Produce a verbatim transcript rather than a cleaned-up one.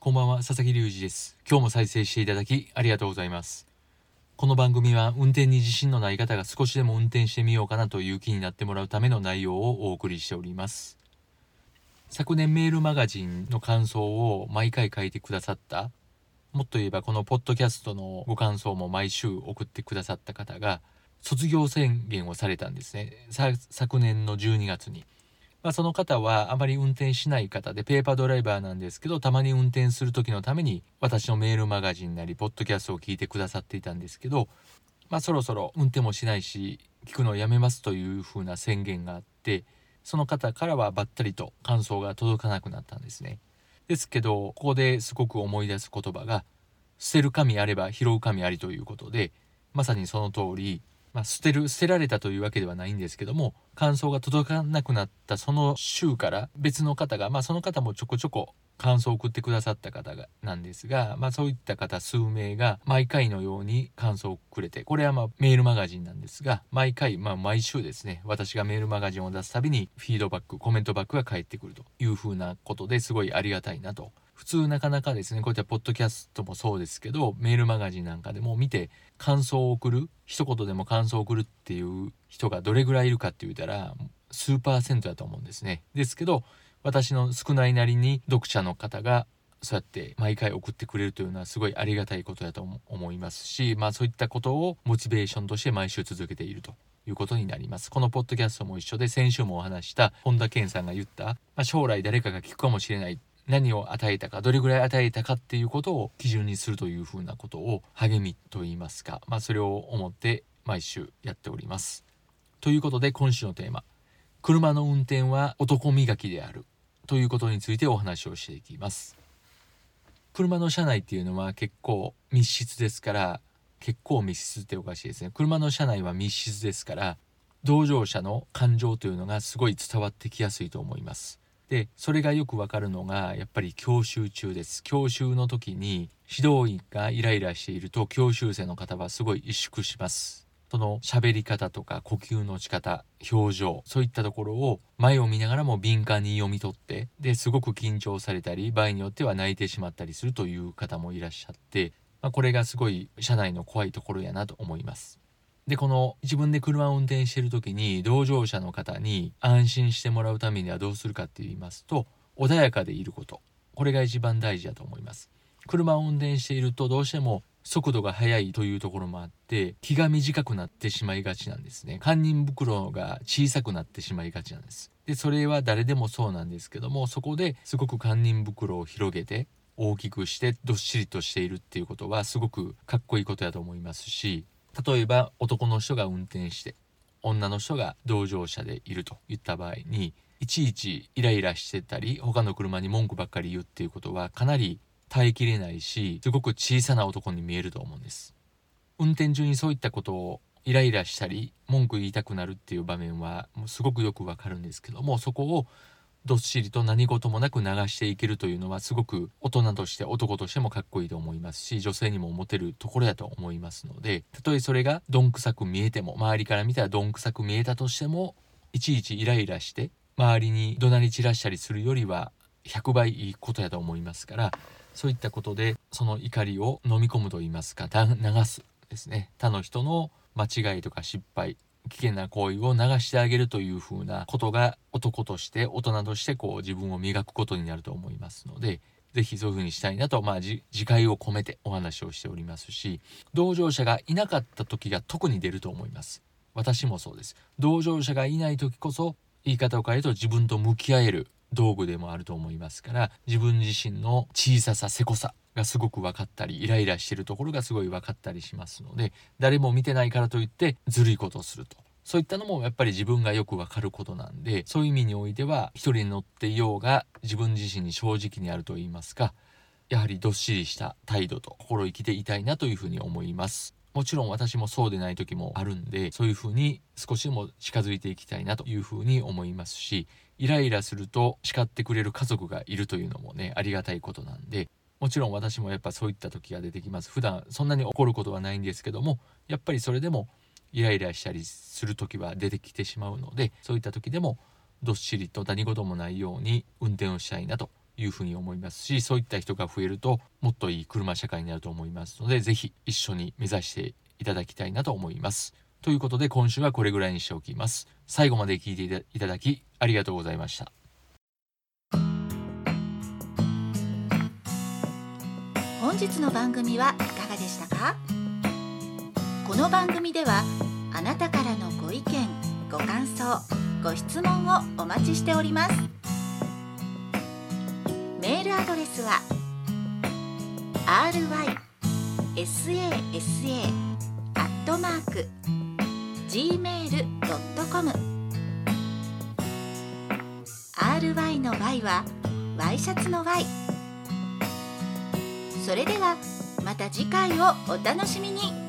こんばんは、佐々木隆二です。今日も再生していただきありがとうございます。この番組は運転に自信のない方が少しでも運転してみようかなという気になってもらうための内容をお送りしております。昨年メールマガジンの感想を毎回書いてくださった、もっと言えばこのポッドキャストのご感想も毎週送ってくださった方が卒業宣言をされたんですね。昨年のじゅうにがつにまあ、その方はあまり運転しない方でペーパードライバーなんですけど、たまに運転する時のために私のメールマガジンなりポッドキャストを聞いてくださっていたんですけど、まあ、そろそろ運転もしないし聞くのをやめますというふうな宣言があって、その方からはばったりと感想が届かなくなったんですね。ですけどここですごく思い出す言葉が、捨てる神あれば拾う神ありということで、まさにその通り、まあ、捨てる捨てられたというわけではないんですけども、感想が届かなくなったその週から別の方が、まあ、その方もちょこちょこ感想を送ってくださった方がなんですが、まあ、そういった方数名が毎回のように感想をくれて、これはまあメールマガジンなんですが、毎回、まあ、毎週ですね、私がメールマガジンを出すたびにフィードバックコメントバックが返ってくるというふうなことで、すごいありがたいなと。普通なかなかですね、こういったポッドキャストもそうですけど、メールマガジンなんかでも見て感想を送る、一言でも感想を送るっていう人がどれぐらいいるかって言ったら数パーセントだと思うんですね。ですけど私の少ないなりに読者の方がそうやって毎回送ってくれるというのはすごいありがたいことだと思いますし、まあそういったことをモチベーションとして毎週続けているということになります。このポッドキャストも一緒で、先週もお話した本田健さんが言った、まあ、将来誰かが聞くかもしれない、何を与えたか、どれぐらい与えたかっていうことを基準にするというふうなことを励みと言いますか、まあ、それを思って毎週やっております。ということで今週のテーマ、車の運転は男磨きであるということについてお話をしていきます。車の車内っていうのは結構密室ですから、結構密室っておかしいですね。車の車内は密室ですから、同乗者の感情というのがすごい伝わってきやすいと思います。でそれがよくわかるのがやっぱり教習中です。教習の時に指導員がイライラしていると教習生の方はすごい萎縮します。その喋り方とか呼吸の仕方、表情、そういったところを前を見ながらも敏感に読み取って、ですごく緊張されたり、場合によっては泣いてしまったりするという方もいらっしゃって、まあ、これがすごい車内の怖いところやなと思います。でこの自分で車を運転している時に同乗者の方に安心してもらうためにはどうするかって言いますと、穏やかでいること、これが一番大事だと思います。車を運転しているとどうしても速度が速いというところもあって、気が短くなってしまいがちなんですね。堪忍袋が小さくなってしまいがちなんです。でそれは誰でもそうなんですけども、そこですごく堪忍袋を広げて大きくしてどっしりとしているっていうことはすごくかっこいいことだと思いますし、例えば男の人が運転して女の人が同乗者でいるといった場合に、いちいちイライラしてたり他の車に文句ばっかり言うっていうことはかなり耐えきれないし、すごく小さな男に見えると思うんです。運転中にそういったことをイライラしたり文句言いたくなるっていう場面はすごくよくわかるんですけども、そこをどっしりと何事もなく流していけるというのはすごく大人として男としてもかっこいいと思いますし、女性にもモテるところだと思いますので、たとえそれがどんくさく見えても、周りから見たらどんくさく見えたとしても、いちいちイライラして周りに怒鳴り散らしたりするよりはひゃくばいいいことやと思いますから、そういったことでその怒りを飲み込むといいますか、流すですね。他の人の間違いとか失敗、危険な行為を流してあげるというふうなことが男として大人としてこう自分を磨くことになると思いますので、ぜひそういうふうにしたいなと、まあ、じ自戒を込めてお話をしておりますし、同乗者がいなかった時が特に出ると思います。私もそうです。同乗者がいない時こそ、言い方を変えると自分と向き合える道具でもあると思いますから、自分自身の小ささ、せこさがすごく分かったり、イライラしているところがすごい分かったりしますので、誰も見てないからといってずるいことをするとそういったのもやっぱり自分がよくわかることなんで、そういう意味においては一人に乗っていようが自分自身に正直にあるといいますか、やはりどっしりした態度と心意気でいたいなというふうに思います。もちろん私もそうでない時もあるんで、そういうふうに少しでも近づいていきたいなというふうに思いますし、イライラすると叱ってくれる家族がいるというのもね、ありがたいことなんで、もちろん私もやっぱそういった時が出てきます。普段そんなに怒ることはないんですけども、やっぱりそれでもイライラしたりする時は出てきてしまうので、そういった時でもどっしりと何事もないように運転をしたいなというふうに思いますし、そういった人が増えるともっといい車社会になると思いますので、ぜひ一緒に目指していただきたいなと思います。ということで今週はこれぐらいにしておきます。最後まで聞いていただきありがとうございました。本日の番組はいかがでしたか？この番組ではあなたからのご意見、ご感想、ご質問をお待ちしております。メールアドレスは アールワイエスエーエスエー アットマーク ジーメール ドットコム アールワイ の Y は Y シャツの Y。 それではまた次回をお楽しみに。